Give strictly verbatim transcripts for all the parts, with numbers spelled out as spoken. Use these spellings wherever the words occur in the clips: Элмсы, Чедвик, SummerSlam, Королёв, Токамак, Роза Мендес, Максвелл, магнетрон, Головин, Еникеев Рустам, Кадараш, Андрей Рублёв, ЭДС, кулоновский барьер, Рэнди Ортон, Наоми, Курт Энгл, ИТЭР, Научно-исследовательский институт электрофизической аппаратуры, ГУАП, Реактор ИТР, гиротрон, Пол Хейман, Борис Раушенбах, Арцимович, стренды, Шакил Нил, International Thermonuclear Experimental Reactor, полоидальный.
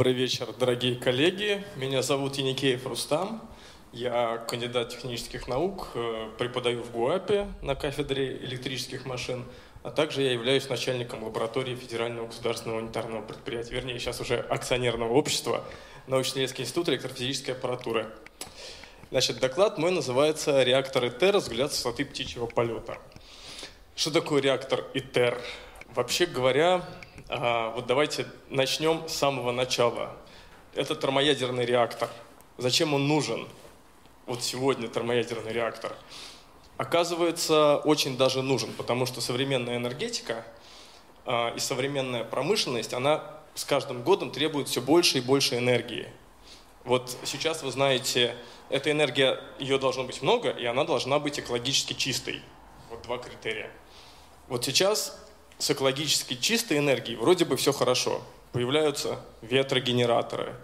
Добрый вечер, дорогие коллеги. Меня зовут Еникеев Рустам. Я кандидат технических наук, преподаю в ГУАПе на кафедре электрических машин, а также я являюсь начальником лаборатории Федерального государственного унитарного предприятия, вернее, сейчас уже акционерного общества, Научно-исследовательский институт электрофизической аппаратуры. Значит, доклад мой называется «Реактор ИТР. Взгляд с высоты птичьего полета». Что такое реактор ИТР? Вообще говоря, вот давайте начнем с самого начала. Это термоядерный реактор. Зачем он нужен? Вот сегодня термоядерный реактор. Оказывается, очень даже нужен, потому что современная энергетика и современная промышленность, она с каждым годом требует все больше и больше энергии. Вот сейчас, вы знаете, эта энергия, ее должно быть много, и она должна быть экологически чистой. Вот два критерия. Вот сейчас с экологически чистой энергией вроде бы все хорошо. Появляются ветрогенераторы,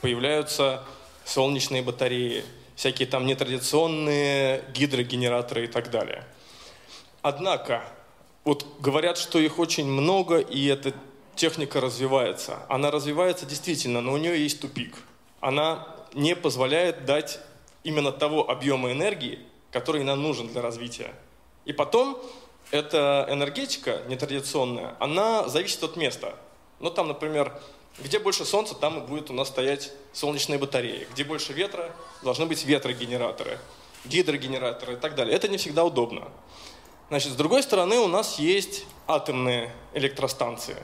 появляются солнечные батареи, всякие там нетрадиционные гидрогенераторы и так далее. Однако, вот говорят, что их очень много, и эта техника развивается. Она развивается действительно, но у нее есть тупик. Она не позволяет дать именно того объема энергии, который нам нужен для развития. И потом эта энергетика нетрадиционная, она зависит от места. Ну там, например, где больше солнца, там и будет у нас стоять солнечные батареи. Где больше ветра, должны быть ветрогенераторы, гидрогенераторы и так далее. Это не всегда удобно. Значит, с другой стороны, у нас есть атомные электростанции.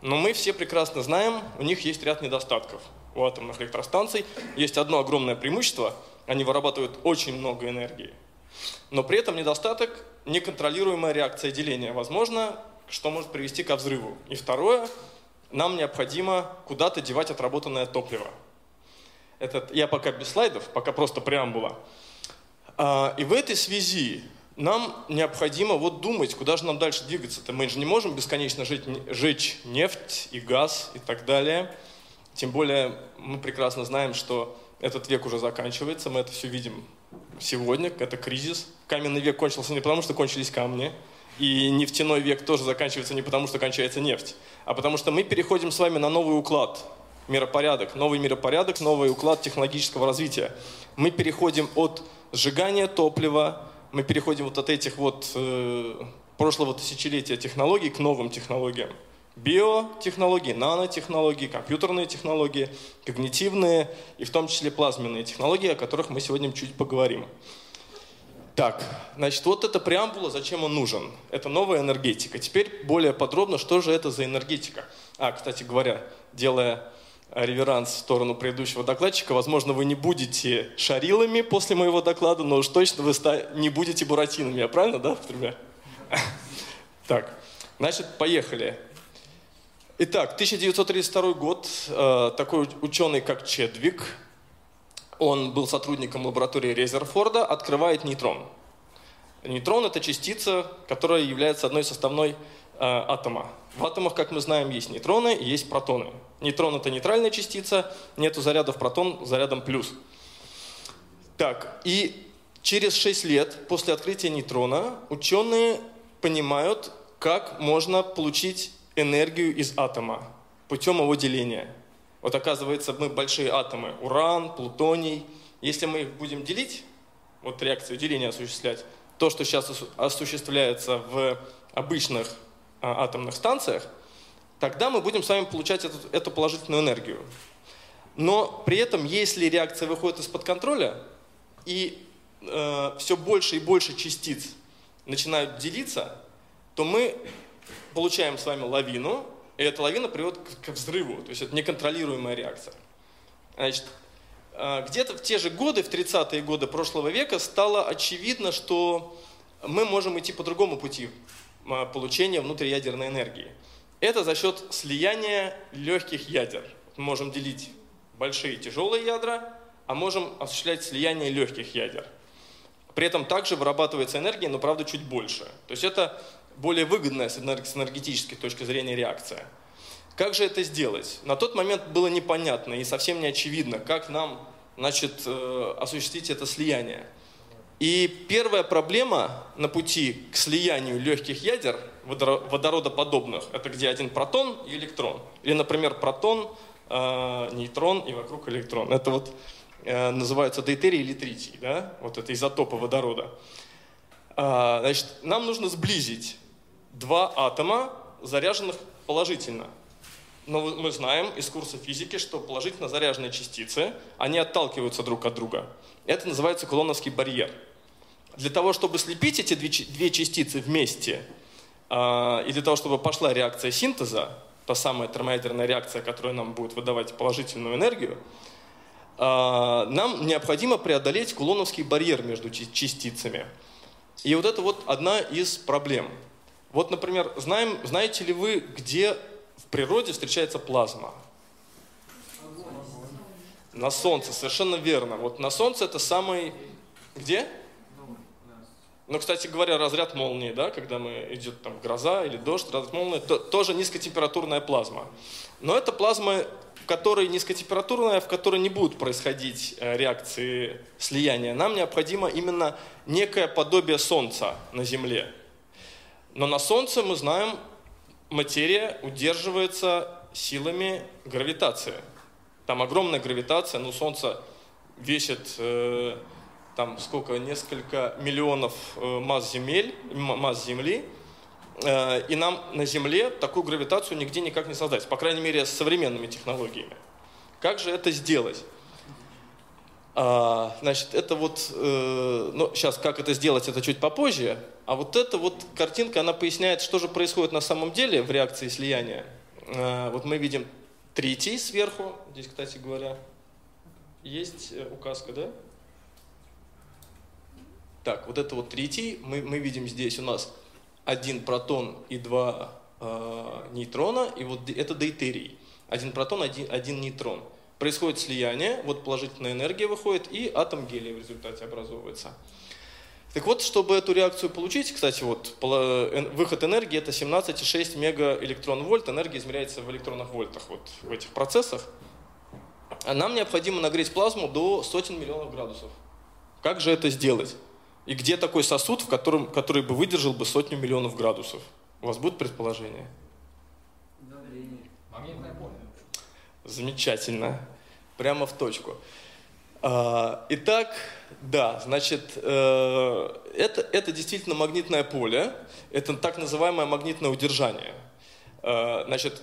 Но мы все прекрасно знаем, у них есть ряд недостатков. У атомных электростанций есть одно огромное преимущество – они вырабатывают очень много энергии. Но при этом недостаток – неконтролируемая реакция деления, возможно, что может привести ко взрыву. И второе – нам необходимо куда-то девать отработанное топливо. Этот, я пока без слайдов, пока просто преамбула. А, и в этой связи нам необходимо вот думать, куда же нам дальше двигаться-то. Мы же не можем бесконечно жить, жечь нефть и газ и так далее. Тем более мы прекрасно знаем, что этот век уже заканчивается. Мы это все видим сегодня. Это кризис. Каменный век кончился не потому, что кончились камни. И нефтяной век тоже заканчивается не потому, что кончается нефть, а потому что мы переходим с вами на новый уклад, миропорядок, новый миропорядок, новый уклад технологического развития. Мы переходим от сжигания топлива, мы переходим вот от этих вот э, прошлого тысячелетия технологий к новым технологиям. Биотехнологии, нанотехнологии, компьютерные технологии, когнитивные и в том числе плазменные технологии, о которых мы сегодня чуть поговорим. Так, значит, вот эта преамбула, зачем он нужен? Это новая энергетика. Теперь более подробно, что же это за энергетика. А, кстати говоря, делая реверанс в сторону предыдущего докладчика, возможно, вы не будете шарилами после моего доклада, но уж точно вы не будете буратинами. Я правильно, да, например? Так, значит, поехали. Итак, тысяча девятьсот тридцать второй год. Такой ученый, как Чедвик, он был сотрудником лаборатории Резерфорда, открывает нейтрон. Нейтрон — это частица, которая является одной составной э, атома. В атомах, как мы знаем, есть нейтроны и есть протоны. Нейтрон — это нейтральная частица, нету зарядов протон, зарядом плюс. Так, и через шесть лет после открытия нейтрона ученые понимают, как можно получить энергию из атома путем его деления. Вот оказывается, мы большие атомы, уран, плутоний. Если мы их будем делить, вот реакцию деления осуществлять, то, что сейчас осуществляется в обычных а, атомных станциях, тогда мы будем с вами получать эту, эту положительную энергию. Но при этом, если реакция выходит из-под контроля, и э, все больше и больше частиц начинают делиться, то мы получаем с вами лавину, и эта лавина приводит к взрыву, то есть это неконтролируемая реакция. Значит, где-то в те же годы, в тридцатые годы прошлого века, стало очевидно, что мы можем идти по другому пути получения внутриядерной энергии. Это за счет слияния легких ядер. Мы можем делить большие и тяжелые ядра, а можем осуществлять слияние легких ядер. При этом также вырабатывается энергия, но, правда, чуть больше. То есть это более выгодная с энергетической точки зрения реакция. Как же это сделать? На тот момент было непонятно и совсем не очевидно, как нам, значит, осуществить это слияние. И первая проблема на пути к слиянию легких ядер водородоподобных, это где один протон и электрон, или, например, протон э, нейтрон и вокруг электрон. Это вот э, называются дейтерий или тритий, да? Вот это изотопы водорода. Э, значит, нам нужно сблизить два атома, заряженных положительно. Но мы знаем из курса физики, что положительно заряженные частицы, они отталкиваются друг от друга. Это называется кулоновский барьер. Для того, чтобы слепить эти две частицы вместе, э, и для того, чтобы пошла реакция синтеза, та самая термоядерная реакция, которая нам будет выдавать положительную энергию, э, нам необходимо преодолеть кулоновский барьер между частицами. И вот это вот одна из проблем. Вот, например, знаем, знаете ли вы, где в природе встречается плазма? На Солнце, совершенно верно. Вот на Солнце это самый... Где? Ну, кстати говоря, разряд молнии, да, когда мы, идет там гроза или дождь, разряд молнии, то, тоже низкотемпературная плазма. Но это плазма, в которой низкотемпературная, в которой не будут происходить реакции слияния. Нам необходимо именно некое подобие Солнца на Земле. Но на Солнце, мы знаем, материя удерживается силами гравитации. Там огромная гравитация, но Солнце весит э, там сколько, несколько миллионов э, масс, земель, масс Земли, э, и нам на Земле такую гравитацию нигде никак не создать, по крайней мере, с современными технологиями. Как же это сделать? А, значит, это вот, э, ну, сейчас как это сделать, это чуть попозже, а вот эта вот картинка, она поясняет, что же происходит на самом деле в реакции слияния. А, вот мы видим тритий сверху, здесь, кстати говоря, есть указка, да? Так, вот это вот тритий, мы, мы видим здесь у нас один протон и два э, нейтрона, и вот это дейтерий, один протон, один, один нейтрон. Происходит слияние, вот положительная энергия выходит, и атом гелия в результате образовывается. Так вот, чтобы эту реакцию получить, кстати, вот выход энергии это семнадцать целых шесть десятых мегаэлектрон-вольт, энергия измеряется в электронных вольтах вот в этих процессах. А нам необходимо нагреть плазму до сотен миллионов градусов. Как же это сделать? И где такой сосуд, в котором, который бы выдержал бы сотню миллионов градусов? У вас будут предположения? Магнитное поле. Замечательно. Прямо в точку. Итак, да, значит, это, это действительно магнитное поле. Это так называемое магнитное удержание. Значит,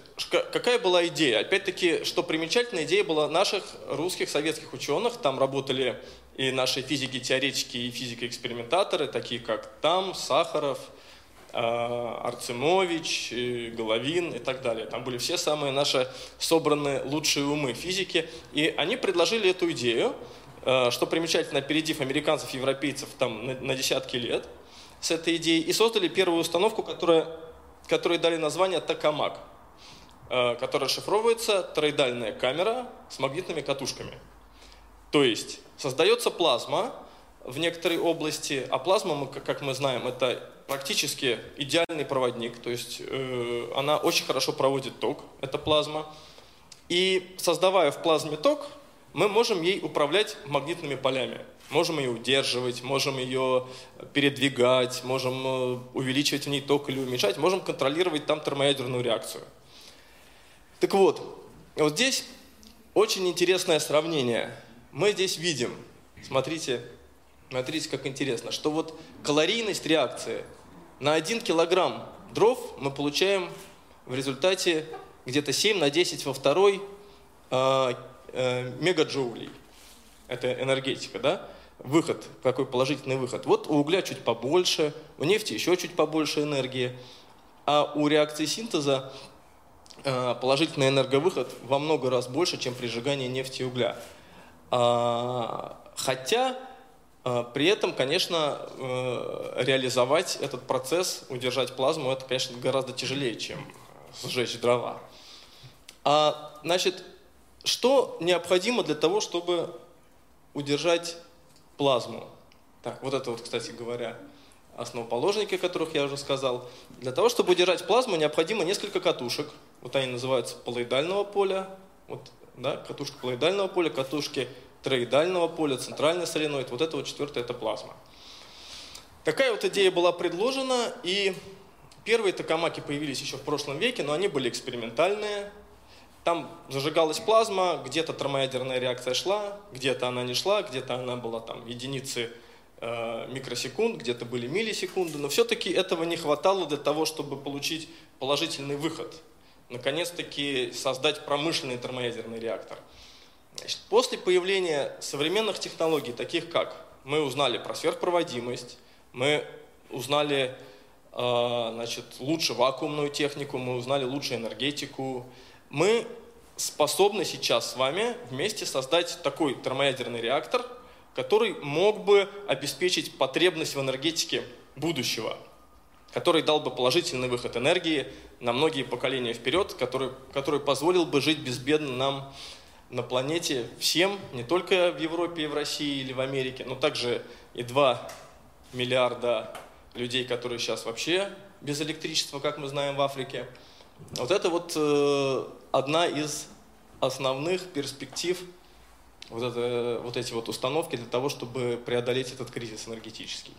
какая была идея? Опять-таки, что примечательно, идея была наших русских, советских ученых. Там работали и наши физики-теоретики, и физики-экспериментаторы, такие как там, Сахаров, Арцимович, Головин и так далее. Там были все самые наши собранные лучшие умы физики. И они предложили эту идею, что примечательно, опередив американцев, европейцев там, на десятки лет с этой идеей, и создали первую установку, которая, которой дали название «Токамак», которая шифровывается «Тороидальная камера с магнитными катушками». То есть создается плазма в некоторой области, а плазма, как мы знаем, это практически идеальный проводник, то есть э, она очень хорошо проводит ток, это плазма. И создавая в плазме ток, мы можем ей управлять магнитными полями. Можем ее удерживать, можем ее передвигать, можем э, увеличивать в ней ток или уменьшать, можем контролировать там термоядерную реакцию. Так вот, вот здесь очень интересное сравнение. Мы здесь видим, смотрите, смотрите, как интересно, что вот калорийность реакции на один килограмм дров мы получаем в результате где-то семь на десять во второй э, э, мегаджоулей. Это энергетика, да? Выход, какой положительный выход. Вот у угля чуть побольше, у нефти еще чуть побольше энергии. А у реакции синтеза э, положительный энерговыход во много раз больше, чем при сжигании нефти и угля. А, хотя... При этом, конечно, реализовать этот процесс, удержать плазму, это, конечно, гораздо тяжелее, чем сжечь дрова. А, значит, что необходимо для того, чтобы удержать плазму? Так, вот это вот, кстати говоря, основоположники, о которых я уже сказал. Для того, чтобы удержать плазму, необходимо несколько катушек. Вот они называются полоидального поля. Вот, да, катушка полоидального поля, катушки тороидального поля, центральный соленоид, вот это вот четвертое – это плазма. Такая вот идея была предложена, и первые токамаки появились еще в прошлом веке, но они были экспериментальные, Там зажигалась плазма, где-то термоядерная реакция шла, где-то она не шла, где-то она была там единицы э, микросекунд, где-то были миллисекунды, но все-таки этого не хватало для того, чтобы получить положительный выход. Наконец-таки создать промышленный термоядерный реактор. Значит, после появления современных технологий, таких как мы узнали про сверхпроводимость, мы узнали э, значит, лучше вакуумную технику, мы узнали лучше энергетику, мы способны сейчас с вами вместе создать такой термоядерный реактор, который мог бы обеспечить потребность в энергетике будущего, который дал бы положительный выход энергии на многие поколения вперед, который, который позволил бы жить безбедно нам на планете всем, не только в Европе, и в России или в Америке, но также и два миллиарда людей, которые сейчас вообще без электричества, как мы знаем, в Африке. Вот это вот э, одна из основных перспектив, вот, это, вот эти вот установки для того, чтобы преодолеть этот кризис энергетический.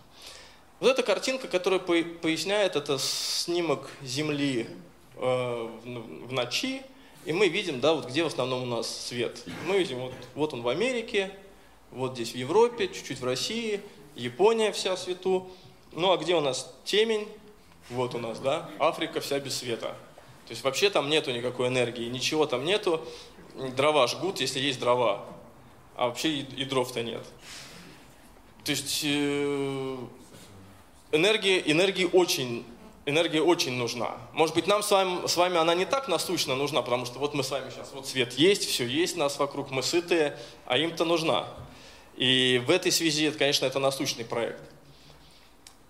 Вот эта картинка, которая поясняет, это снимок Земли э, в, в ночи, и мы видим, да, вот где в основном у нас свет. Мы видим, вот, вот он в Америке, вот здесь в Европе, чуть-чуть в России, Япония вся в свету. Ну а где у нас темень? Вот у нас, да, Африка вся без света. То есть вообще там нету никакой энергии, ничего там нету. Дрова жгут, если есть дрова. А вообще и, и дров-то нет. То есть э, энергия, энергии очень, энергия очень нужна. Может быть, нам с вами, с вами она не так насущно нужна, потому что вот мы с вами сейчас, вот свет есть, все есть, нас вокруг, мы сытые, а им-то нужна. И в этой связи, конечно, это насущный проект.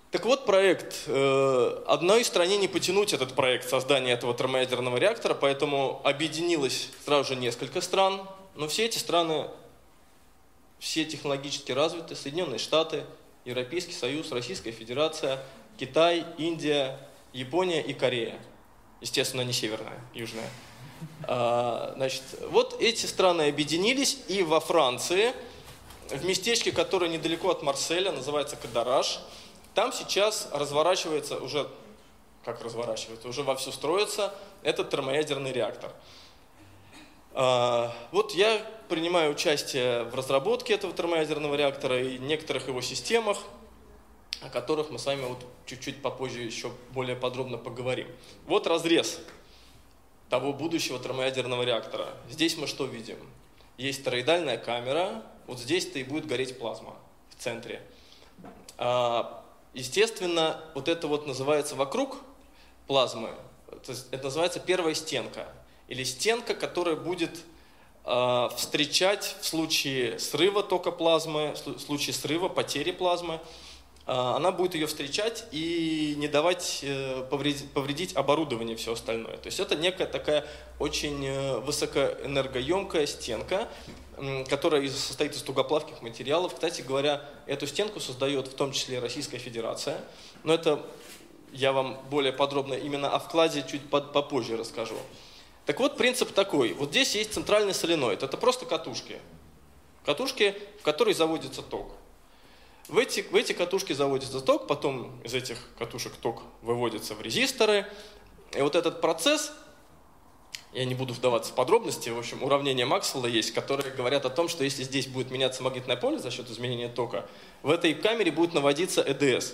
Так вот, проект. Одной стране не потянуть этот проект создания этого термоядерного реактора, поэтому объединилось сразу же несколько стран. Но все эти страны, все технологически развиты. Соединенные Штаты, Европейский Союз, Российская Федерация, Китай, Индия, Япония и Корея. Естественно, не северная, южная. Значит, вот эти страны объединились, и во Франции, в местечке, которое недалеко от Марселя, называется Кадараш, там сейчас разворачивается, уже как разворачивается, уже вовсю строится этот термоядерный реактор. Вот я принимаю участие в разработке этого термоядерного реактора и некоторых его системах, о которых мы с вами вот чуть-чуть попозже еще более подробно поговорим. Вот разрез того будущего термоядерного реактора. Здесь мы что видим? Есть тороидальная камера, вот здесь-то и будет гореть плазма в центре. Естественно, вот это вот называется вокруг плазмы, это называется первая стенка, или стенка, которая будет э, встречать в случае срыва тока плазмы, в случае срыва, потери плазмы, э, она будет ее встречать и не давать э, повредить, повредить оборудование и все остальное. То есть это некая такая очень высокоэнергоемкая стенка, которая состоит из тугоплавких материалов. Кстати говоря, эту стенку создает в том числе Российская Федерация. Но это я вам более подробно именно о вкладе чуть попозже расскажу. Так вот, принцип такой. Вот здесь есть центральный соленоид. Это просто катушки. Катушки, в которые заводится ток. В эти, в эти катушки заводится ток, потом из этих катушек ток выводится в резисторы. И вот этот процесс... Я не буду вдаваться в подробности. В общем, уравнения Максвелла есть, которые говорят о том, что если здесь будет меняться магнитное поле за счет изменения тока, в этой камере будет наводиться ЭДС.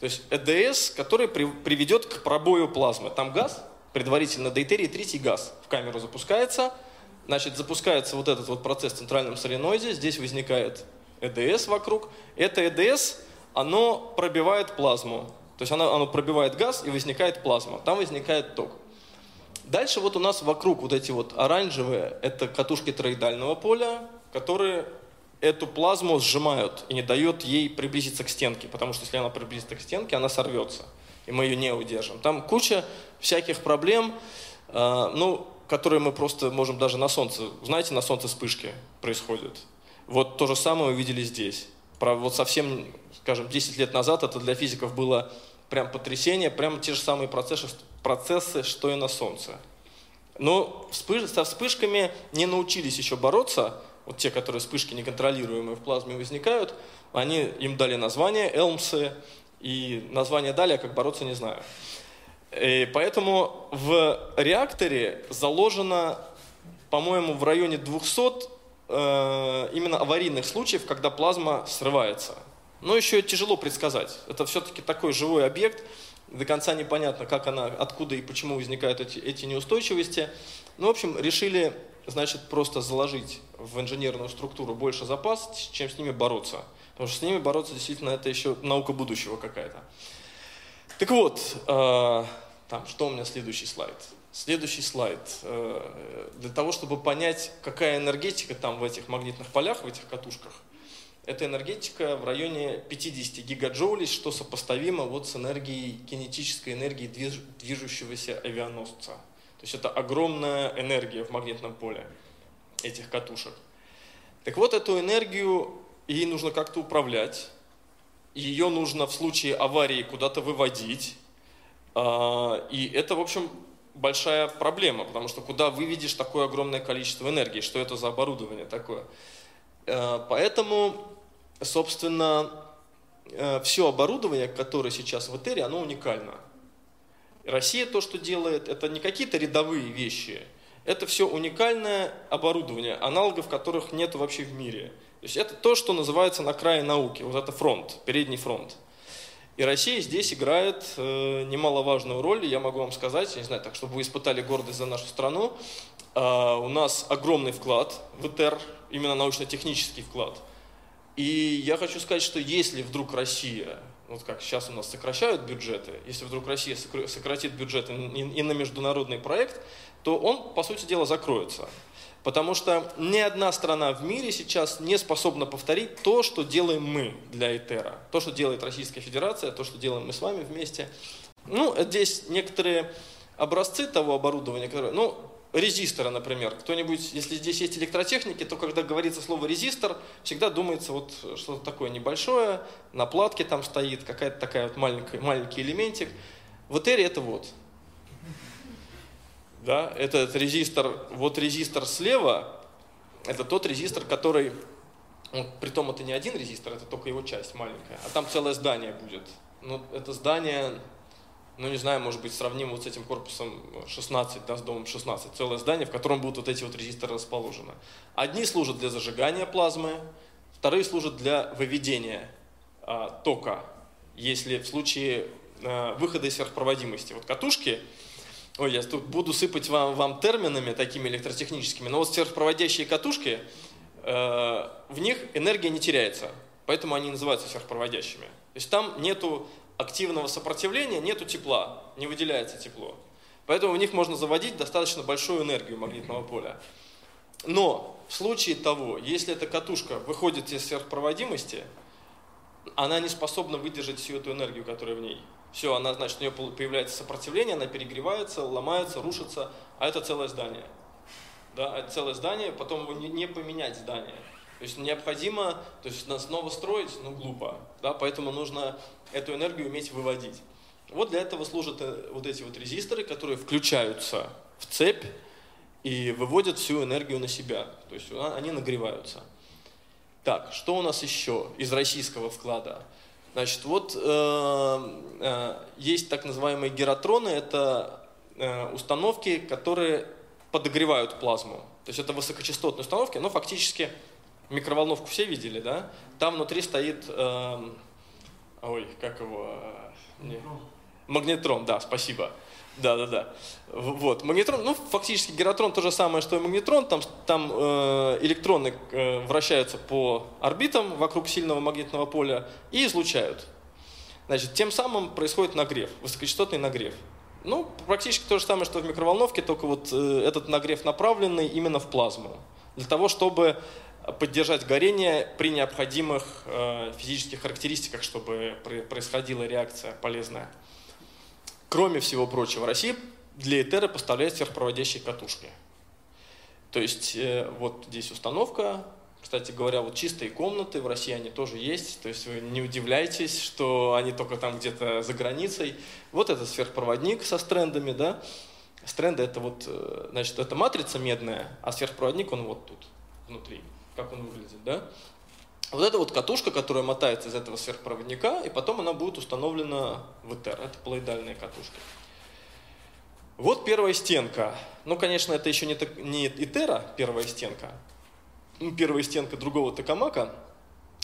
То есть ЭДС, который приведет к пробою плазмы. Там газ, предварительно дейтерий, тритий газ в камеру запускается. Значит, запускается вот этот вот процесс в центральном соленоиде. Здесь возникает ЭДС вокруг. Это ЭДС, оно пробивает плазму. То есть оно, оно пробивает газ и возникает плазма. Там возникает ток. Дальше вот у нас вокруг вот эти вот оранжевые, это катушки тороидального поля, которые эту плазму сжимают и не дают ей приблизиться к стенке, потому что если она приблизится к стенке, она сорвется, и мы ее не удержим. Там куча всяких проблем, э, ну, которые мы просто можем даже на солнце, знаете, на солнце вспышки происходят. Вот то же самое мы видели здесь. Про, вот совсем, скажем, десять лет назад это для физиков было... Прям потрясение, прям те же самые процессы, процессы, что и на Солнце. Но вспыш, со вспышками не научились еще бороться. Вот те, которые вспышки неконтролируемые в плазме возникают, они им дали название Элмсы, и название дали, а как бороться не знаю. И поэтому в реакторе заложена по-моему, в районе двухсот э, именно аварийных случаев, когда плазма срывается. Но еще тяжело предсказать. Это все-таки такой живой объект. До конца непонятно, как она, откуда и почему возникают эти, эти неустойчивости. Ну, в общем, решили, значит, просто заложить в инженерную структуру больше запас, чем с ними бороться. Потому что с ними бороться действительно это еще наука будущего какая-то. Так вот, э, там, что у меня следующий слайд? Следующий слайд. Э, для того, чтобы понять, какая энергетика там в этих магнитных полях, в этих катушках, это энергетика в районе пятидесяти гигаджоулей, что сопоставимо вот с энергией, кинетической энергией движ, движущегося авианосца. То есть это огромная энергия в магнитном поле этих катушек. Так вот, эту энергию, ей нужно как-то управлять. Ее нужно в случае аварии куда-то выводить. И это, в общем, большая проблема, потому что куда выведешь такое огромное количество энергии? Что это за оборудование такое? Поэтому, собственно, все оборудование, которое сейчас в ИТЭРе, оно уникально. Россия то, что делает, это не какие-то рядовые вещи. Это все уникальное оборудование, аналогов которых нет вообще в мире. То есть это то, что называется на крае науки. Вот это фронт, передний фронт. И Россия здесь играет немаловажную роль. Я могу вам сказать, я не знаю, так, чтобы вы испытали гордость за нашу страну. У нас огромный вклад в ИТЭР, именно научно-технический вклад. И я хочу сказать, что если вдруг Россия, вот как сейчас у нас сокращают бюджеты, если вдруг Россия сократит бюджет и на международный проект, то он, по сути дела, закроется. Потому что ни одна страна в мире сейчас не способна повторить то, что делаем мы для ИТЭРа. То, что делает Российская Федерация, то, что делаем мы с вами вместе. Ну, здесь некоторые образцы того оборудования, которое... Ну, резисторы, например. Кто-нибудь, если здесь есть электротехники, то когда говорится слово резистор, всегда думается вот что-то такое небольшое, на платке там стоит, какая-то такая вот маленькая, маленький элементик. В ИТЭРе это вот. Да, этот резистор, вот резистор слева, это тот резистор, который, ну, притом это не один резистор, это только его часть маленькая, а там целое здание будет. Ну, это здание, ну не знаю, может быть, сравнимо вот с этим корпусом шестнадцать, да, с домом шестнадцать, целое здание, в котором будут вот эти вот резисторы расположены. Одни служат для зажигания плазмы, вторые служат для выведения э, тока, если в случае э, выхода из сверхпроводимости. Вот катушки... Ой, я тут буду сыпать вам, вам терминами такими электротехническими, но вот сверхпроводящие катушки, э, в них энергия не теряется, поэтому они называются сверхпроводящими. То есть там нету активного сопротивления, нету тепла, не выделяется тепло. Поэтому в них можно заводить достаточно большую энергию магнитного поля. Но в случае того, если эта катушка выходит из сверхпроводимости, она не способна выдержать всю эту энергию, которая в ней. Все, она, значит, у нее появляется сопротивление, она перегревается, ломается, рушится, а это целое здание. Да, это целое здание, потом не поменять здание. То есть необходимо, то есть снова строить, ну глупо, да, поэтому нужно эту энергию уметь выводить. Вот для этого служат вот эти вот резисторы, которые включаются в цепь и выводят всю энергию на себя, то есть они нагреваются. Так, что у нас еще из российского вклада? Значит, вот э, э, есть так называемые гиротроны, это э, установки, которые подогревают плазму. То есть это высокочастотные установки, но фактически микроволновку все видели, да? Там внутри стоит, э, ой, как его, не, магнетрон, да, спасибо. Да-да-да. Вот. Магнетрон, ну, фактически гиротрон то же самое, что и магнетрон. Там, там э, электроны э, вращаются по орбитам вокруг сильного магнитного поля и излучают. Значит, тем самым происходит нагрев, высокочастотный нагрев. Ну, практически то же самое, что в микроволновке, только вот э, этот нагрев направленный именно в плазму. Для того, чтобы поддержать горение при необходимых э, физических характеристиках, чтобы происходила реакция полезная. Кроме всего прочего, Россия для ИТЭРа поставляет сверхпроводящие катушки. То есть вот здесь установка. Кстати говоря, вот чистые комнаты в России они тоже есть. То есть вы не удивляйтесь, что они только там где-то за границей. Вот это сверхпроводник со стрендами, да? Стренды это вот, значит, это матрица медная, а сверхпроводник он вот тут внутри, как он выглядит, да? Вот это вот катушка, которая мотается из этого сверхпроводника, и потом она будет установлена в ИТЭР. Это плоидальные катушки. Вот первая стенка. Ну, конечно, это еще не, не ИТЭРа, первая стенка, первая стенка другого токамака,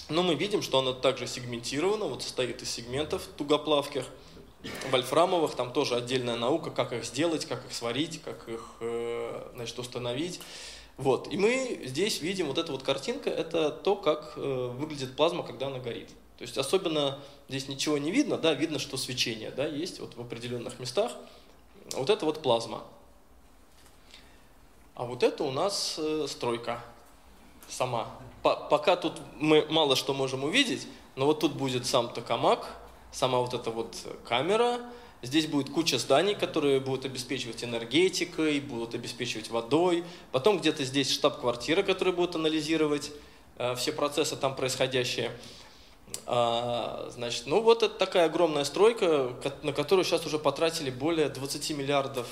но мы видим, что она также сегментирована, вот состоит из сегментов тугоплавких, вольфрамовых, там тоже отдельная наука, как их сделать, как их сварить, как их, значит, установить. Вот. И мы здесь видим вот эта вот картинка, это то, как выглядит плазма, когда она горит. То есть особенно здесь ничего не видно, да, видно, что свечение, да, есть вот в определенных местах. Вот это вот плазма. А вот это у нас стройка сама. Пока тут мы мало что можем увидеть, но вот тут будет сам токамак, сама вот эта вот камера. Здесь будет куча зданий, которые будут обеспечивать энергетикой, будут обеспечивать водой. Потом где-то здесь штаб-квартира, которая будет анализировать э, все процессы там происходящие. А, значит, ну вот это такая огромная стройка, на которую сейчас уже потратили более двадцати миллиардов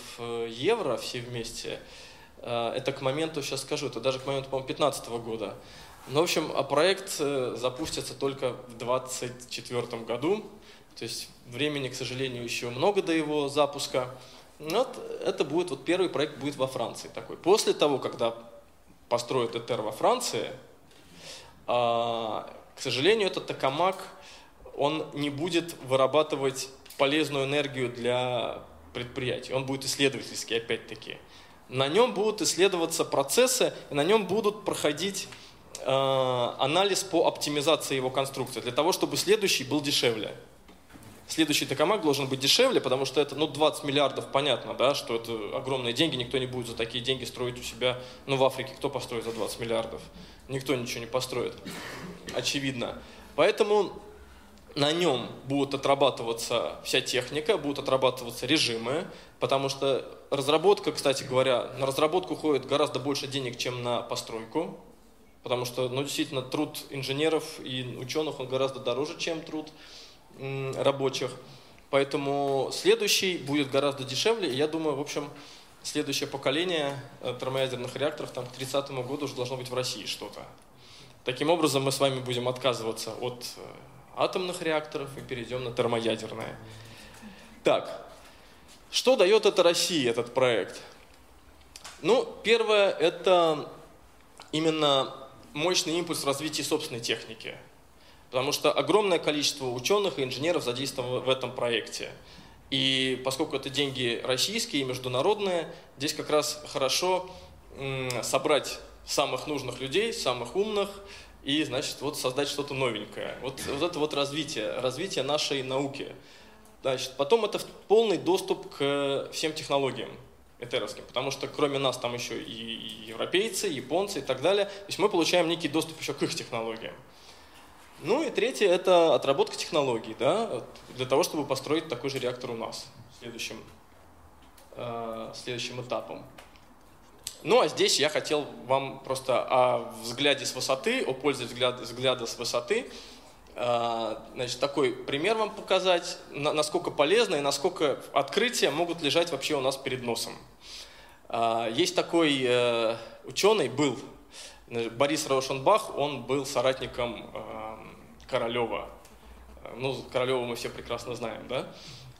евро все вместе. А, это к моменту, сейчас скажу, это даже к моменту, по-моему, две тысячи пятнадцатого года. Ну, в общем, а проект запустится только в две тысячи двадцать четвёртом году. То есть времени, к сожалению, еще много до его запуска. Вот это будет, вот первый проект будет во Франции такой. После того, когда построят ИТР во Франции, а, к сожалению, этот токамак, он не будет вырабатывать полезную энергию для предприятий. Он будет исследовательский, опять-таки. На нем будут исследоваться процессы, и на нем будут проходить а, анализ по оптимизации его конструкции, для того, чтобы следующий был дешевле. Следующий токамак должен быть дешевле, потому что это, ну, двадцать миллиардов, понятно, да, что это огромные деньги, никто не будет за такие деньги строить у себя, ну, в Африке кто построит за двадцать миллиардов? Никто ничего не построит, очевидно. Поэтому на нем будет отрабатываться вся техника, будут отрабатываться режимы, потому что разработка, кстати говоря, на разработку уходит гораздо больше денег, чем на постройку, потому что, ну, действительно, труд инженеров и ученых, он гораздо дороже, чем труд рабочих, поэтому следующий будет гораздо дешевле, и я думаю, в общем, следующее поколение термоядерных реакторов там, к тридцатому году уже должно быть в России что-то. Таким образом, мы с вами будем отказываться от атомных реакторов и перейдем на термоядерные. Так, что дает это России, этот проект? Ну, первое, это именно мощный импульс в развитии собственной техники. Потому что огромное количество ученых и инженеров задействовано в этом проекте. И поскольку это деньги российские и международные, здесь как раз хорошо собрать самых нужных людей, самых умных, и, значит, вот создать что-то новенькое. Вот, вот это вот развитие, развитие нашей науки. Значит, потом это полный доступ к всем технологиям ИТЭРовским, потому что кроме нас там еще и европейцы, и японцы и так далее. То есть мы получаем некий доступ еще к их технологиям. Ну и третье – это отработка технологий, да, для того, чтобы построить такой же реактор у нас следующим, э, следующим этапом. Ну а здесь я хотел вам просто о взгляде с высоты, о пользе взгляда, взгляда с высоты, э, значит, такой пример вам показать, на, насколько полезно и насколько открытия могут лежать вообще у нас перед носом. Э, есть такой э, ученый, был Борис Раушенбах, он был соратником э, Королёва. Ну, Королёва мы все прекрасно знаем, да?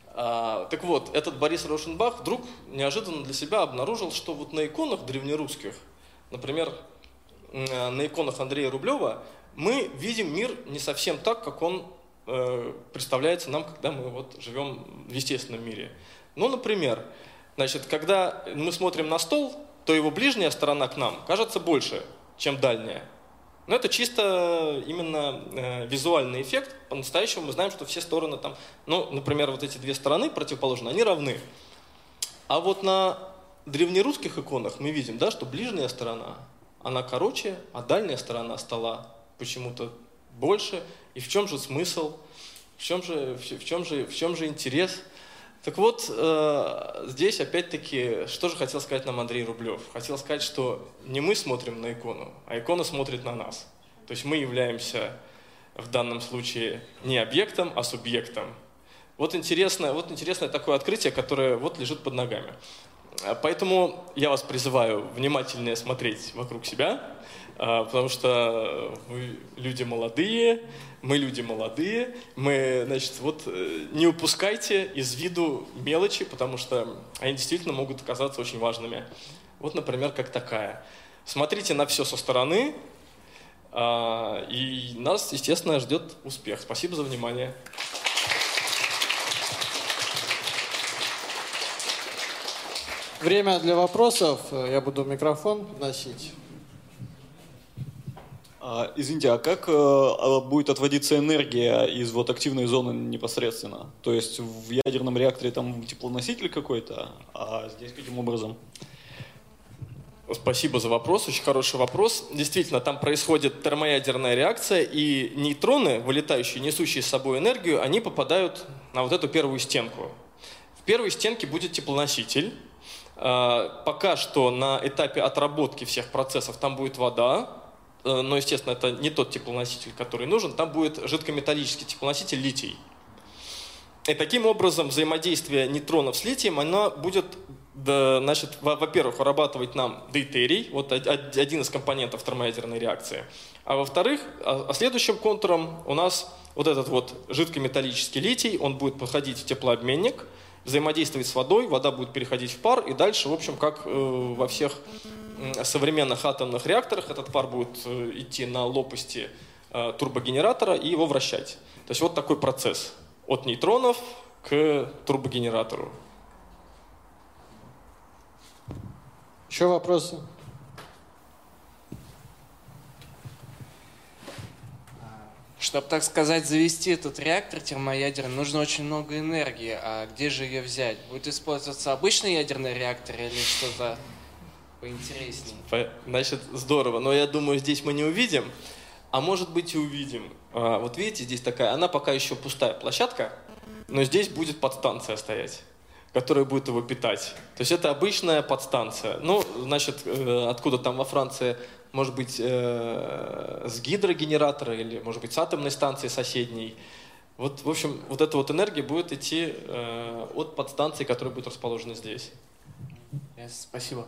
А, так вот, этот Борис Раушенбах вдруг неожиданно для себя обнаружил, что вот на иконах древнерусских, например, на иконах Андрея Рублёва, мы видим мир не совсем так, как он э, представляется нам, когда мы вот живем в естественном мире. Ну, например, значит, когда мы смотрим на стол, то его ближняя сторона к нам кажется больше, чем дальняя. Но это чисто именно э, визуальный эффект. По-настоящему мы знаем, что все стороны там, ну, например, вот эти две стороны противоположные, они равны. А вот на древнерусских иконах мы видим, да, что ближняя сторона, она короче, а дальняя сторона стола почему-то больше. И в чем же смысл? В чем же, в чем же, в чем же интерес? Так вот, э, здесь опять-таки, что же хотел сказать нам Андрей Рублёв? Хотел сказать, что не мы смотрим на икону, а икона смотрит на нас. То есть мы являемся в данном случае не объектом, а субъектом. Вот интересное, вот интересное такое открытие, которое вот лежит под ногами. Поэтому я вас призываю внимательнее смотреть вокруг себя, потому что вы люди молодые, мы люди молодые, мы, значит, вот не упускайте из виду мелочи, потому что они действительно могут оказаться очень важными. Вот, например, как такая. Смотрите на все со стороны, и нас, естественно, ждет успех. Спасибо за внимание. Время для вопросов. Я буду микрофон носить. А, извините, а как а, будет отводиться энергия из вот активной зоны непосредственно? То есть в ядерном реакторе там теплоноситель какой-то, а здесь каким образом? Спасибо за вопрос. Очень хороший вопрос. Действительно, там происходит термоядерная реакция, и нейтроны, вылетающие, несущие с собой энергию, они попадают на вот эту первую стенку. В первой стенке будет теплоноситель. Пока что на этапе отработки всех процессов там будет вода, но, естественно, это не тот теплоноситель, который нужен. Там будет жидкометаллический теплоноситель литий. И таким образом взаимодействие нейтронов с литием, оно будет, значит, во-первых, вырабатывать нам дейтерий, вот один из компонентов термоядерной реакции. А во-вторых, следующим контуром у нас вот этот вот жидкометаллический литий, он будет проходить в теплообменник, взаимодействовать с водой, вода будет переходить в пар, и дальше, в общем, как э, во всех э, современных атомных реакторах, этот пар будет э, идти на лопасти э, турбогенератора и его вращать. То есть вот такой процесс от нейтронов к турбогенератору. Еще вопросы? Чтобы, так сказать, завести этот реактор термоядерный, нужно очень много энергии. А где же ее взять? Будет использоваться обычный ядерный реактор или что-то поинтереснее? Значит, здорово. Но я думаю, здесь мы не увидим. А может быть и увидим. А, вот видите, здесь такая, она пока еще пустая площадка, но здесь будет подстанция стоять, которая будет его питать. То есть это обычная подстанция. Ну, значит, откуда там во Франции... Может быть, э, с гидрогенератора или, может быть, с атомной станции соседней. Вот, в общем, вот эта вот энергия будет идти э, от подстанции, которая будет расположена здесь. Yes, спасибо.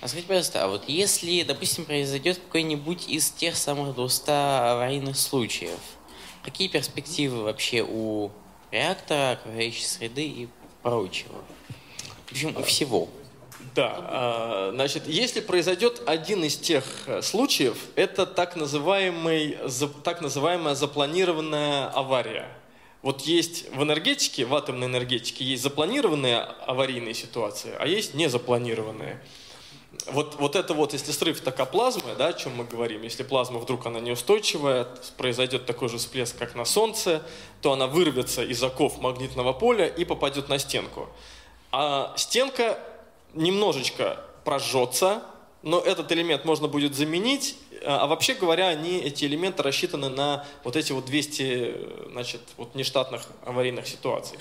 А скажите, пожалуйста, а вот если, допустим, произойдет какой-нибудь из тех самых двухсот аварийных случаев, какие перспективы вообще у реактора, окружающей среды и прочего? В общем, у всего. Да, значит, если произойдет один из тех случаев, это так, называемый, так называемая запланированная авария. Вот есть в энергетике, в атомной энергетике, есть запланированные аварийные ситуации, а есть незапланированные. Вот, вот это вот, если срыв токоплазмы, да, о чем мы говорим, если плазма вдруг она неустойчивая, произойдет такой же всплеск, как на Солнце, то она вырвется из оков магнитного поля и попадет на стенку. А стенка... немножечко прожжется, но этот элемент можно будет заменить. А вообще говоря, они, эти элементы рассчитаны на вот эти вот двести, значит, вот нештатных аварийных ситуаций.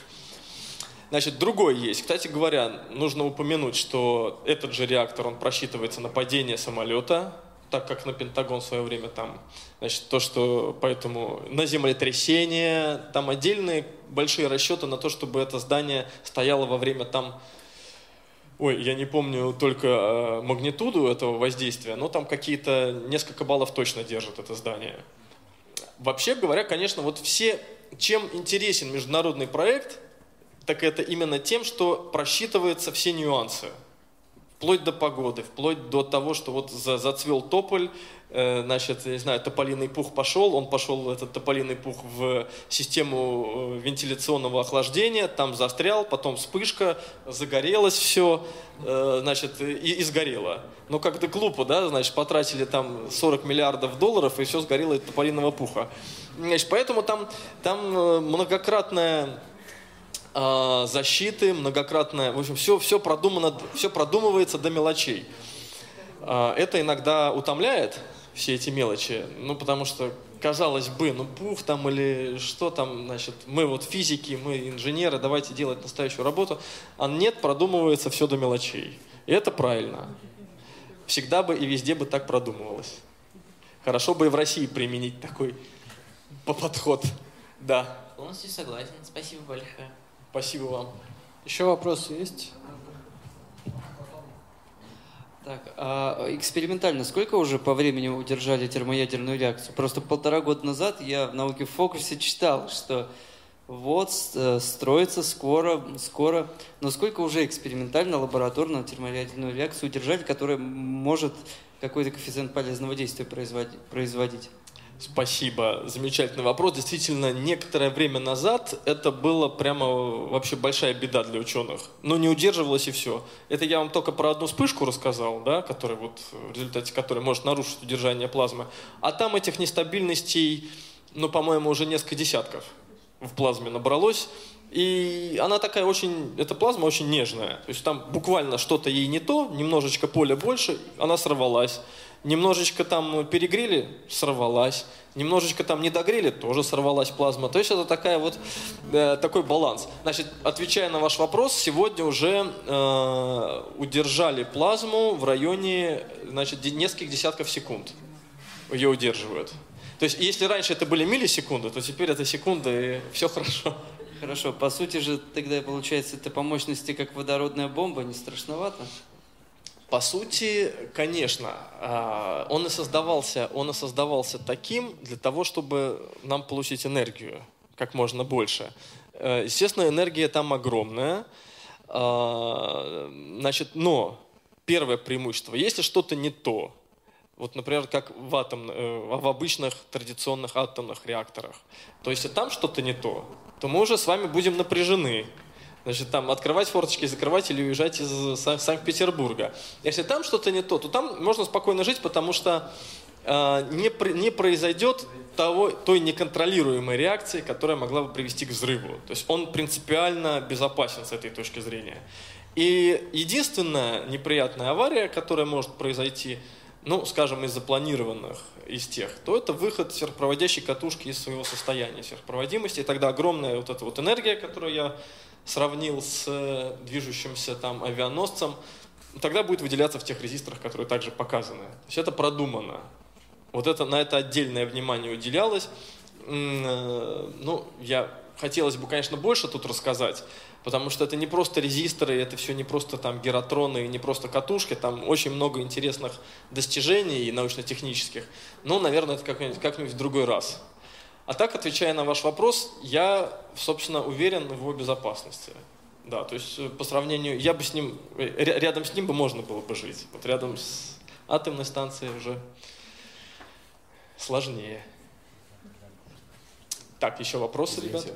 Значит, другой есть. Кстати говоря, нужно упомянуть, что этот же реактор, он просчитывается на падение самолета, так как на Пентагон в свое время там, значит, то, что поэтому на землетрясение, там отдельные большие расчеты на то, чтобы это здание стояло во время там. Ой, я не помню только магнитуду этого воздействия, но там какие-то несколько баллов точно держит это здание. Вообще говоря, конечно, вот все, чем интересен международный проект, так это именно тем, что просчитываются все нюансы. Вплоть до погоды, вплоть до того, что вот зацвел тополь, значит, я не знаю, тополиный пух пошел, он пошел, этот тополиный пух, в систему вентиляционного охлаждения, там застрял, потом вспышка, загорелось все, значит, и, и сгорело. Но как-то глупо, да, значит, потратили там сорок миллиардов долларов, и все сгорело от тополиного пуха. Значит, поэтому там, там многократная... защиты, многократное, в общем, все, все продумано, все продумывается до мелочей. Это иногда утомляет, все эти мелочи, ну, потому что, казалось бы, ну, пух там или что там, значит, мы вот физики, мы инженеры, давайте делать настоящую работу, а нет, продумывается все до мелочей. И это правильно. Всегда бы и везде бы так продумывалось. Хорошо бы и в России применить такой подход. Да. Полностью согласен. Спасибо большое. Спасибо вам. Еще вопросы есть? Так, а экспериментально сколько уже по времени удержали термоядерную реакцию? Просто полтора года назад я в «Науке в фокусе» читал, что вот строится скоро, скоро. Но сколько уже экспериментально, лабораторно термоядерную реакцию удержали, которая может какой-то коэффициент полезного действия производить? Спасибо. Замечательный вопрос. Действительно, некоторое время назад это было прямо вообще большая беда для ученых. Но не удерживалось и все. Это я вам только про одну вспышку рассказал, да, который вот, в результате которой может нарушить удержание плазмы. А там этих нестабильностей, ну, по-моему, уже несколько десятков в плазме набралось. И она такая очень, эта плазма очень нежная. То есть там буквально что-то ей не то, немножечко поля больше, она сорвалась. Немножечко там перегрели, сорвалась. Немножечко там не догрели, тоже сорвалась плазма. То есть это такая вот, э, такой баланс. Значит, отвечая на ваш вопрос, сегодня уже э, удержали плазму в районе, значит, нескольких десятков секунд. Ее удерживают. То есть если раньше это были миллисекунды, то теперь это секунды, и все хорошо. Хорошо. По сути же, тогда получается, это по мощности как водородная бомба, не страшновато? По сути, конечно, он и создавался, он и создавался таким для того, чтобы нам получить энергию как можно больше. Естественно, энергия там огромная, значит, но первое преимущество, если что-то не то, вот, например, как в, атом, в обычных традиционных атомных реакторах, то если там что-то не то, то мы уже с вами будем напряжены. Значит, там открывать форточки, закрывать или уезжать из Санкт-Петербурга. Если там что-то не то, то там можно спокойно жить, потому что э, не, при, не произойдет того, той неконтролируемой реакции, которая могла бы привести к взрыву. То есть он принципиально безопасен с этой точки зрения. И единственная неприятная авария, которая может произойти, ну, скажем, из запланированных, из тех, то это выход сверхпроводящей катушки из своего состояния сверхпроводимости. И тогда огромная вот эта вот энергия, которую я сравнил с движущимся там авианосцем, тогда будет выделяться в тех резисторах, которые также показаны. То есть это продумано. Вот это, на это отдельное внимание уделялось. Ну, я, хотелось бы, конечно, больше тут рассказать, потому что это не просто резисторы, это все не просто там гиратроны, не просто катушки, там очень много интересных достижений и научно-технических. Ну, наверное, это как-нибудь, как-нибудь в другой раз. А так, отвечая на ваш вопрос, я, собственно, уверен в его безопасности. Да, то есть по сравнению, я бы с ним, рядом с ним бы можно было бы жить. Вот рядом с атомной станцией уже сложнее. Так, еще вопросы, ребята?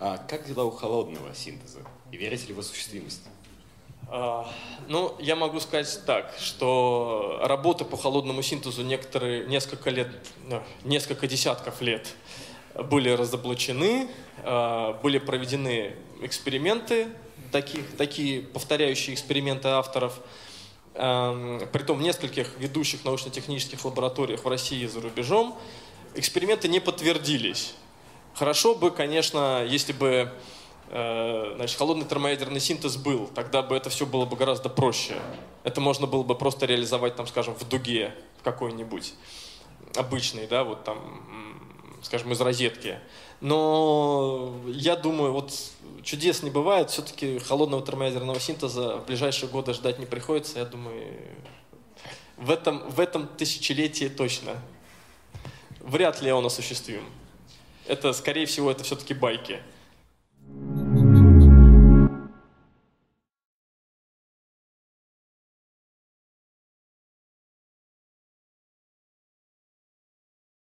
А как дела у холодного синтеза? И верите ли вы в осуществимость? А, ну, я могу сказать так, что работы по холодному синтезу некоторые, несколько лет, несколько десятков лет были разоблачены, были проведены эксперименты, такие, такие повторяющие эксперименты авторов, притом в нескольких ведущих научно-технических лабораториях в России и за рубежом. Эксперименты не подтвердились. Хорошо бы, конечно, если бы значит, холодный термоядерный синтез был, тогда бы это все было бы гораздо проще. Это можно было бы просто реализовать, там, скажем, в дуге какой-нибудь обычный, да, вот там, скажем, из розетки. Но я думаю, вот чудес не бывает, все-таки холодного термоядерного синтеза в ближайшие годы ждать не приходится, я думаю, в этом, в этом тысячелетии точно. Вряд ли он осуществим. Это, скорее всего, это все-таки байки.